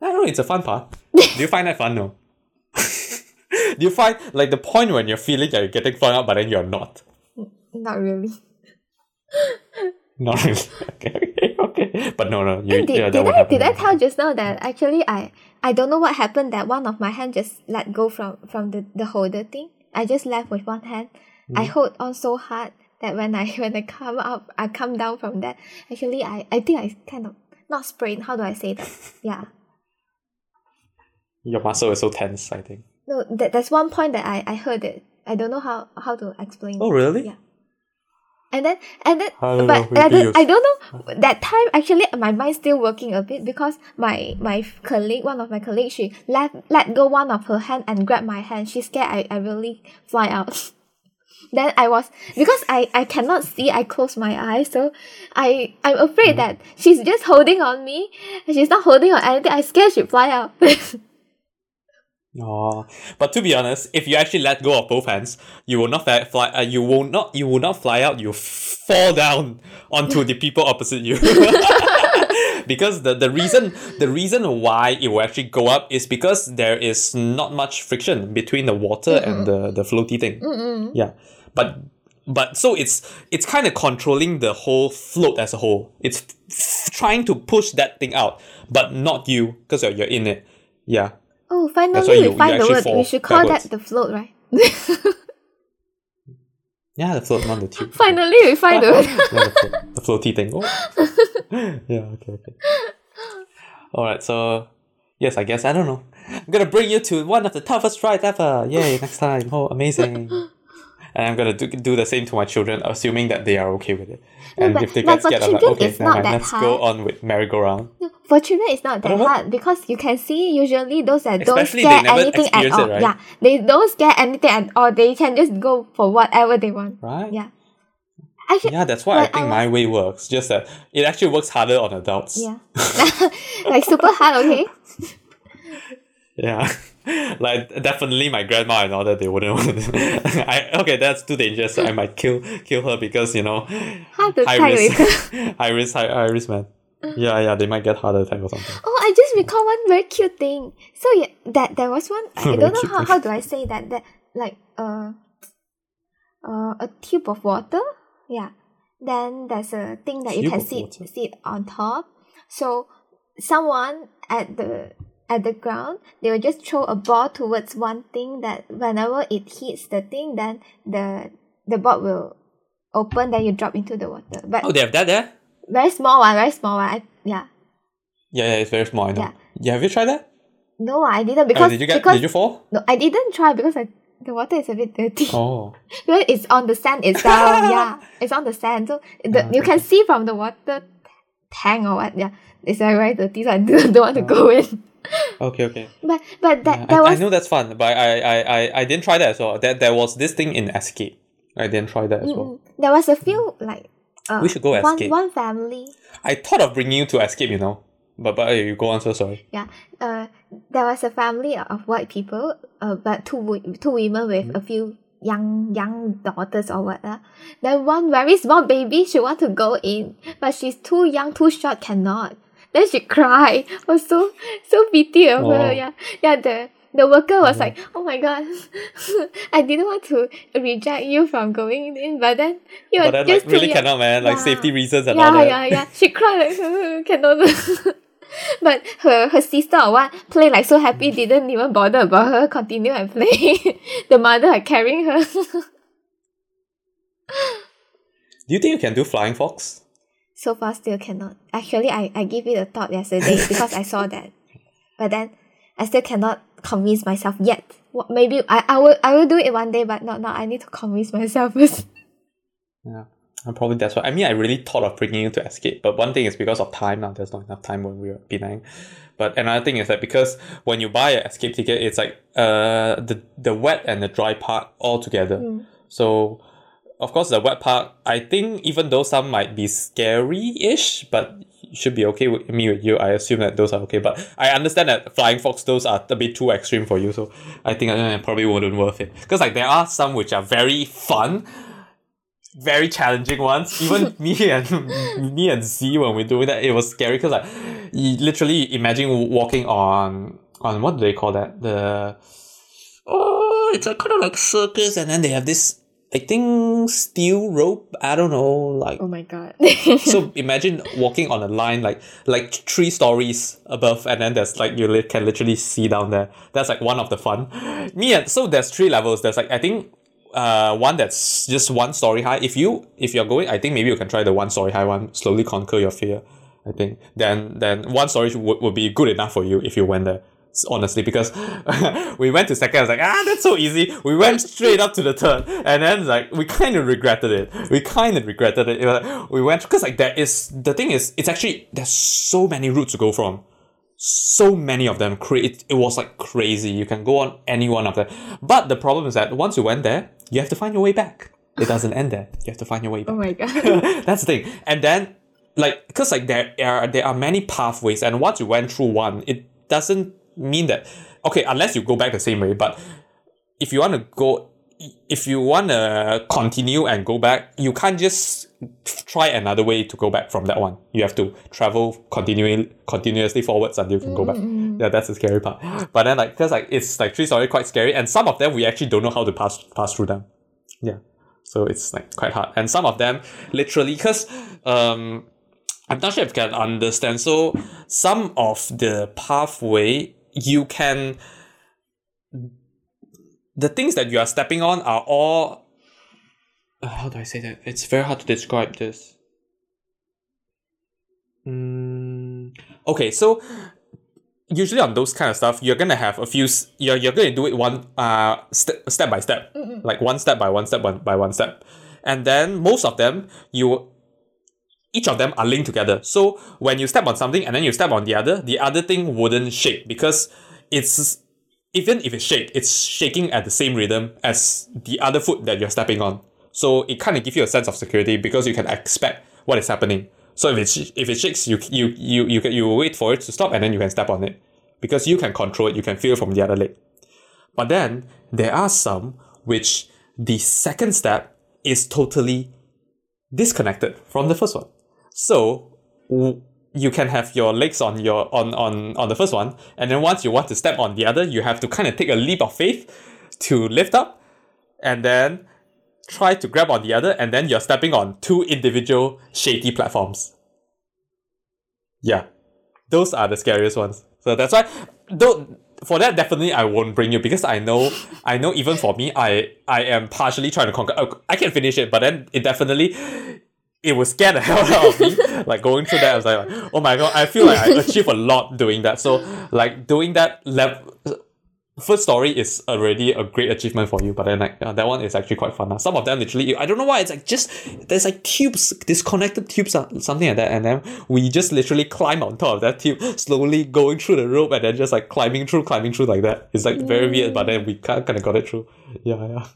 I don't know. It's a fun part. Do you find that fun? No. Do you find like the point when you're feeling that you're getting flung out, but then you're not? Not really. Not really. Okay, okay, okay. But no, no. You, did, yeah, did, I, did I tell just now that actually I, I don't know what happened, that one of my hand just let go from, from the, the holder thing. I just left with one hand. Mm. I hold on so hard that when I when I come up, I come down from that. Actually, I, I think I kind of, not sprained, how do I say that? Yeah. Your muscle is so tense, I think. No, that, that's one point that I, I heard it. I don't know how, how to explain. Oh, really? Yeah. And then, and then, I but know, I, don't, I don't know, that time actually my mind's still working a bit, because my, my colleague, one of my colleagues, she let, let go one of her hand and grabbed my hand. She's scared I, I really fly out. Then I was, because I, I cannot see, I close my eyes, so I, I'm afraid that she's just holding on me, and she's not holding on anything. I'm scared she'd fly out. Oh, but to be honest, if you actually let go of both hands, you will not fa- fly. Uh, you will not. You will not fly out. You fall down onto the people opposite you. Because the, the reason the reason why it will actually go up is because there is not much friction between the water mm-mm. and the, the floaty thing. Mm-mm. Yeah, but but so it's it's kind of controlling the whole float as a whole. It's f- trying to push that thing out, but not you, because you're, you're in it. Yeah. Oh, finally you, we find the word. We should call backwards. That the float, right? Yeah, the float, not the tube. Finally, we find the word. Yeah, the, float, the floaty thing. Oh. Yeah, okay, okay. Alright, so, yes, I guess, I don't know. I'm going to bring you to one of the toughest rides ever. Yay, next time. Oh, amazing. And I'm going to do, do the same to my children, assuming that they are okay with it. And no, if they get scared, I'm like, okay, now let's hard. Go on with merry-go-round. No, for children, it's not that hard, because you can see usually those that especially don't scare anything at all. It, right? Yeah, they don't scare anything at all. They can just go for whatever they want. Right? Yeah. Actually, yeah, that's why I think I was, my way works. Just that it actually works harder on adults. Yeah. Like super hard, okay? Yeah. Like definitely my grandma and all that, they wouldn't want to. I okay, that's too dangerous. I might kill kill her, because you know, high risk, high risk, high, high risk, man. Yeah, yeah, they might get heart attack or something. Oh, I just recall one very cute thing. So yeah, that there was one. I don't know how, how do I say that that like uh, uh a tube of water. Yeah, then there's a thing that you can sit sit on top. So someone at the. At the ground, they will just throw a ball towards one thing, that whenever it hits the thing, then the the ball will open, then you drop into the water. But oh, they have that there? Very small one, very small one. I, yeah. yeah. Yeah, it's very small, I know. Yeah. yeah, have you tried that? No, I didn't, because... Oh, did you get, because, did you fall? No, I didn't try, because I, the water is a bit dirty. Oh. Because it's on the sand itself, yeah. It's on the sand, so the, uh, you can see from the water tank or what, yeah. It's very dirty, so I don't want to uh, go in. okay okay but but that, yeah, that I, was... I know that's fun, but I, I, I, I didn't try that as well. There, there was this thing in Escape. I didn't try that as mm-hmm. well. There was a few like uh, we should go one, Escape one family. I thought of bringing you to Escape, you know, but, but you go on, so sorry. Yeah, uh, there was a family of white people, uh, but two, two women with mm-hmm. a few young young daughters or what. Uh. Then one very small baby, she want to go in, but she's too young, too short, cannot. Then she cried. I was so, so pity of her. Yeah, yeah. The, the worker was like, oh my god, I didn't want to reject you from going in, but then you were just like, really young. Cannot, man. Like yeah. Safety reasons and yeah, all that. Yeah, yeah, yeah. She cried like, cannot. But her, her sister or what, played like so happy, didn't even bother about her, continue and play. The mother like, carrying her. Do you think you can do flying fox? So far, still cannot. Actually, I, I gave it a thought yesterday because I saw that. But then, I still cannot convince myself yet. Well, maybe I, I will I will do it one day, but not now. I need to convince myself first. Yeah, and probably that's why. I mean, I really thought of bringing you to Escape. But one thing is because of time now. There's not enough time when we were at Penang. But another thing is that because when you buy an Escape ticket, it's like uh the, the wet and the dry part all together. Mm. So... Of course, the wet part, I think even though some might be scary-ish, but should be okay with me, with you. I assume that those are okay. But I understand that flying fox, those are a bit too extreme for you. So I think I probably wouldn't worth it. Because like there are some which are very fun, very challenging ones. Even me and me and Z, when we were doing that, it was scary. Because like, you literally imagine walking on, on what do they call that? The, oh, it's a kind of like circus. And then they have this... I think steel rope, I don't know, like, oh my god. So imagine walking on a line like like three stories above, and then there's like you li- can literally see down there. That's like one of the fun. Me and so there's three levels. There's like I think uh one that's just one story high. If you if you're going, I think maybe you can try the one story high one. Slowly conquer your fear. I think then then one story would would be good enough for you if you went there. Honestly, because we went to second, I was like, ah, that's so easy. We went straight up to the third, and then like we kind of regretted it. We kind of regretted it. It was like, we went because like there is the thing is it's actually there's so many routes to go from, so many of them. Cra- it, it was like crazy. You can go on any one of them, but the problem is that once you went there, you have to find your way back. It doesn't end there. You have to find your way back. Oh my god, that's the thing. And then like because like there are there are many pathways, and once you went through one, it doesn't mean that, okay, unless you go back the same way, but if you want to go, if you want to continue and go back, you can't just try another way to go back from that one. You have to travel continuing continuously forwards until you can go back. Yeah, that's the scary part. But then like because like it's like three story quite scary, and some of them we actually don't know how to pass pass through them. Yeah, so it's like quite hard, and some of them literally because um I'm not sure if you can understand. So some of the pathway you can, the things that you are stepping on are all, uh, how do I say that? It's very hard to describe this. Mm, okay, so usually on those kind of stuff, you're gonna have a few. You're you're gonna do it one uh st- step by step, mm-hmm. like one step by one step one by one step, and then most of them you. Each of them are linked together. So when you step on something and then you step on the other, the other thing wouldn't shake because it's, even if it shakes, it's shaking at the same rhythm as the other foot that you're stepping on. So it kind of gives you a sense of security because you can expect what is happening. So if it sh- if it shakes, you you you you you wait for it to stop and then you can step on it because you can control it. You can feel from the other leg. But then there are some which the second step is totally disconnected from the first one. So you can have your legs on your on, on, on the first one, and then once you want to step on the other, you have to kind of take a leap of faith to lift up and then try to grab on the other, and then you're stepping on two individual shaky platforms. Yeah, those are the scariest ones. So that's why, though, for that definitely I won't bring you because I know I know even for me, I, I am partially trying to conquer. I can finish it, but then it definitely... It was scare the hell out of me. Like going through that, I was like, oh my god, I feel like I achieved a lot doing that. So like doing that level, first story is already a great achievement for you. But then like uh, that one is actually quite fun. Now. Some of them literally, I don't know why it's like just there's like tubes, disconnected tubes, or something like that. And then we just literally climb on top of that tube, slowly going through the rope, and then just like climbing through, climbing through like that. It's like very weird, but then we kind of got it through. Yeah, yeah.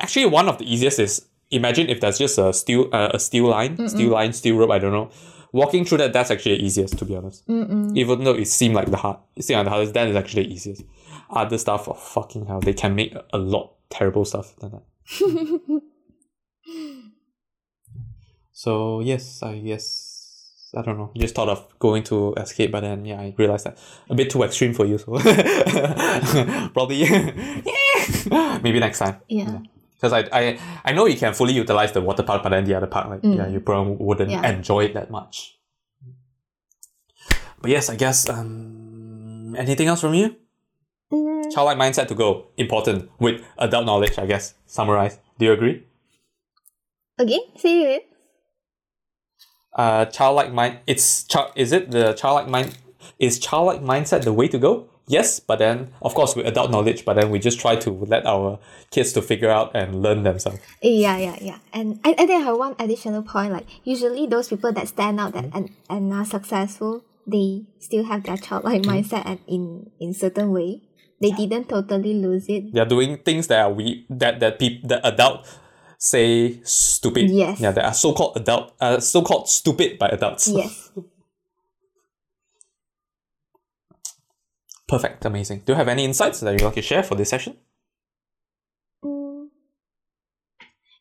Actually, one of the easiest is. Imagine if that's just a steel, uh, a steel line, Mm-mm. steel line, steel rope. I don't know. Walking through that, that's actually the easiest, to be honest. Mm-mm. Even though it seemed like the hard, it seemed like the hardest. That is actually the easiest. Other stuff, oh, fucking hell, they can make a lot terrible stuff than that. So yes, I guess I don't know. Just thought of going to escape, but then yeah, I realized that a bit too extreme for you. So probably maybe next time. Yeah. yeah. Because I, I I know you can fully utilize the water park, but then the other part, like, mm. yeah, you probably wouldn't yeah. enjoy it that much. But yes, I guess, um, anything else from you? Mm. Childlike mindset to go. Important. With adult knowledge, I guess. Summarize. Do you agree? Again? Say it. Uh, childlike mind... It's... Chi- is it the childlike mind... Is childlike mindset the way to go? Yes, but then, of course, with adult knowledge, but then we just try to let our kids to figure out and learn themselves. Yeah, yeah, yeah. And I, I think I have one additional point. Like, usually those people that stand out that and, and are successful, they still have their childlike mm. mindset and in in certain way. They didn't totally lose it. They're doing things that are we that that people that adult say stupid. Yes. Yeah, that are so called adult uh so called stupid by adults. Yes. Perfect, amazing. Do you have any insights that you'd like to share for this session? Mm,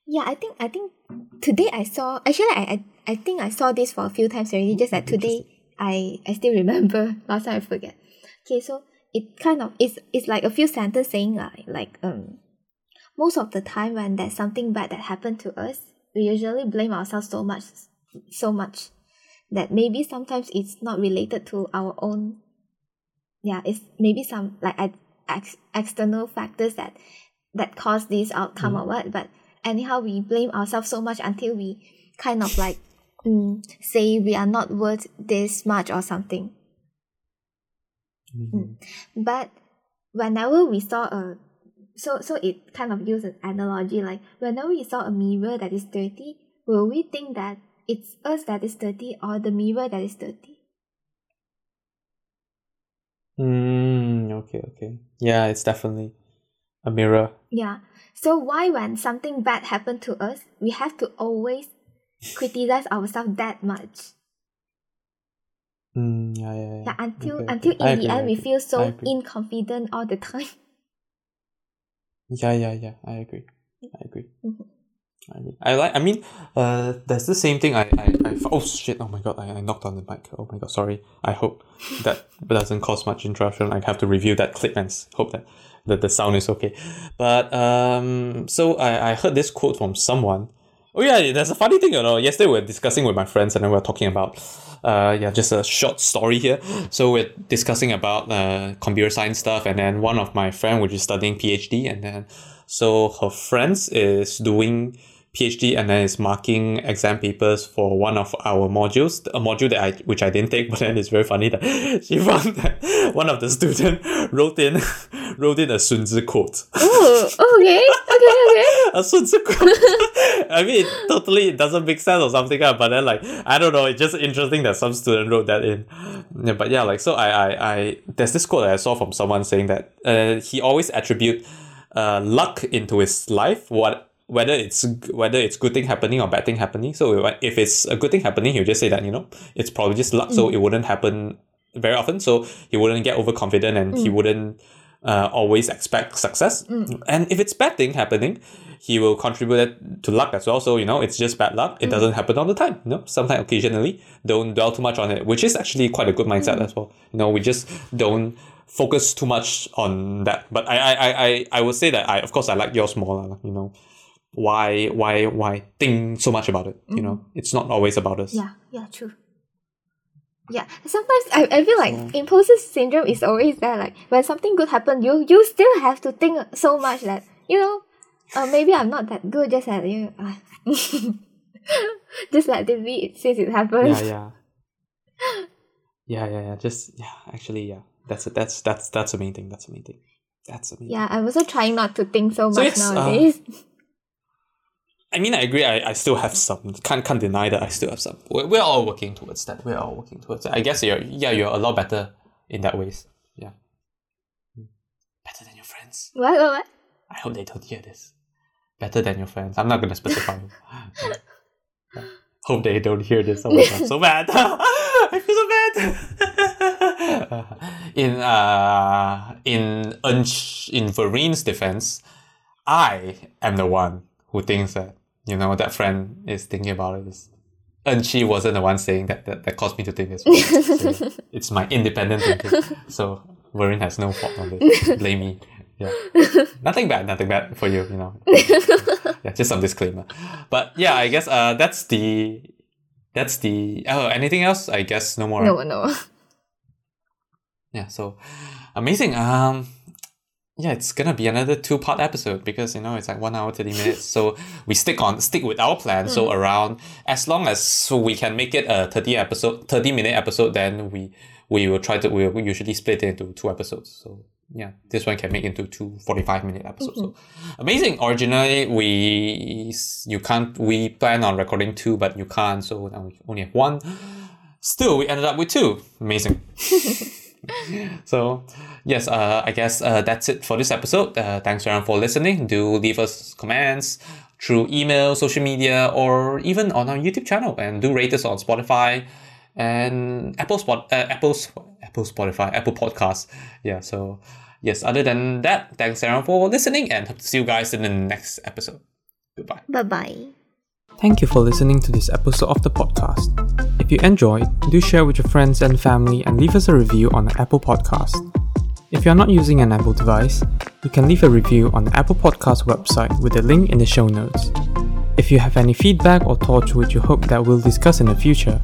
yeah, I think I think today I saw actually I I, I think I saw this for a few times already. Just that today I, I still remember. Last time I forget. Okay, so it kind of it's it's like a few sentences saying like like um most of the time when there's something bad that happened to us, we usually blame ourselves so much, so much that maybe sometimes it's not related to our own. Yeah, it's maybe some like ex- external factors that that cause this outcome mm. or what. But anyhow, we blame ourselves so much until we kind of like mm, say we are not worth this much or something. Mm-hmm. Mm. But whenever we saw a So so it kind of used an analogy, like whenever we saw a mirror that is dirty, will we think that it's us that is dirty or the mirror that is dirty? Mm, okay, okay. Yeah, it's definitely a mirror. Yeah. So why when something bad happened to us, we have to always criticize ourselves that much? Mm, yeah, yeah, yeah. yeah until okay, until okay. in I the agree, end we feel so inconfident all the time. Yeah, yeah, yeah. I agree. I agree. Mm-hmm. I agree. I like. I mean, uh, that's the same thing. I, I, I. Oh shit! Oh my god! I, I knocked on the mic. Oh my god! Sorry. I hope that doesn't cause much interruption. I have to review that clip and hope that the, the sound is okay. But um, so I, I heard this quote from someone. Oh yeah, there's a funny thing, you know. Yesterday we were discussing with my friends, and then we were talking about, uh, yeah, just a short story here. So we're discussing about uh, computer science stuff, and then one of my friend which is studying PhD, and then so her friends is doing PhD, and then is marking exam papers for one of our modules, a module that I which I didn't take, but then it's very funny that she found that one of the students wrote in wrote in a Sun Tzu quote. Oh, okay, okay, okay. A Sun Tzu quote. I mean, it totally it doesn't make sense or something, but then like I don't know, it's just interesting that some student wrote that in. Yeah, but yeah, like so I I I there's this quote that I saw from someone saying that uh, he always attribute uh luck into his life. What. Whether it's whether it's good thing happening or bad thing happening. So if it's a good thing happening, he'll just say that, you know, it's probably just luck, mm. so it wouldn't happen very often. So he wouldn't get overconfident and mm. he wouldn't uh, always expect success. Mm. And if it's bad thing happening, he will contribute it to luck as well. So, you know, it's just bad luck. It mm. doesn't happen all the time. You know, sometimes occasionally don't dwell too much on it, which is actually quite a good mindset mm. as well. You know, we just don't focus too much on that. But I I I, I would say that I of course I like yours more, you know. Why, why, why think so much about it? You mm. know, it's not always about us. Yeah, yeah, true. Yeah, sometimes I, I feel like yeah. imposter syndrome is always there. Like when something good happens, you you still have to think so much that you know, uh, maybe I'm not that good. Just that you, uh, just let this be since it happens. Yeah, yeah, yeah, yeah, yeah. Just yeah, actually, yeah. That's a, that's that's that's the main thing. That's the main thing. That's the main. Yeah, thing. I'm also trying not to think so, so much nowadays. Uh, I mean, I agree. I, I still have some. Can't can't deny that I still have some. We're, we're all working towards that. We're all working towards that. I guess you're yeah you're a lot better in that ways. Yeah, better than your friends. What what what? I hope they don't hear this. Better than your friends. I'm not gonna specify. yeah. Hope they don't hear this. Oh my god, I'm so bad. I feel so bad. in uh in in Vereen's defense, I am the one who thinks that, you know, that friend is thinking about it. And she wasn't the one saying that that, that caused me to think this way. So it's my independent thinking. So Warren has no fault on it. Blame me. Yeah. Nothing bad, nothing bad for you, you know. Yeah, just some disclaimer. But yeah, I guess uh that's the that's the oh anything else? I guess no more. No, no. Yeah, so amazing. Um Yeah, it's gonna be another two-part episode because, you know, it's like one hour, thirty minutes. So we stick on stick with our plan. Mm. So around, as long as we can make it a thirty episode, thirty minute episode, then we we will try to, we will usually split it into two episodes. So yeah, this one can make it into two forty-five minute episodes. Mm-hmm. So amazing. Originally, we, you can't, we plan on recording two, but you can't. So now we only have one. Still, we ended up with two. Amazing. So yes, uh, I guess uh, that's it for this episode. Uh, thanks everyone for listening. Do leave us comments through email, social media, or even on our YouTube channel. And do rate us on Spotify and Apple Spot, uh, Apple's Apple Spotify, Apple Podcasts. Yeah. So yes. Other than that, thanks everyone for listening, and hope to see you guys in the next episode. Goodbye. Bye bye. Thank you for listening to this episode of the podcast. If you enjoyed, do share with your friends and family and leave us a review on the Apple Podcast. If you are not using an Apple device, you can leave a review on the Apple Podcast website with a link in the show notes. If you have any feedback or thoughts which you hope that we'll discuss in the future,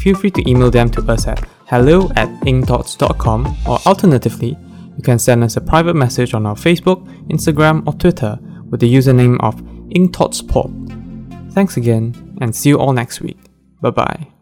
feel free to email them to us at hello at ink thoughts dot com, or alternatively, you can send us a private message on our Facebook, Instagram or Twitter with the username of Ink Thoughts Pod. Thanks again, and see you all next week. Bye bye.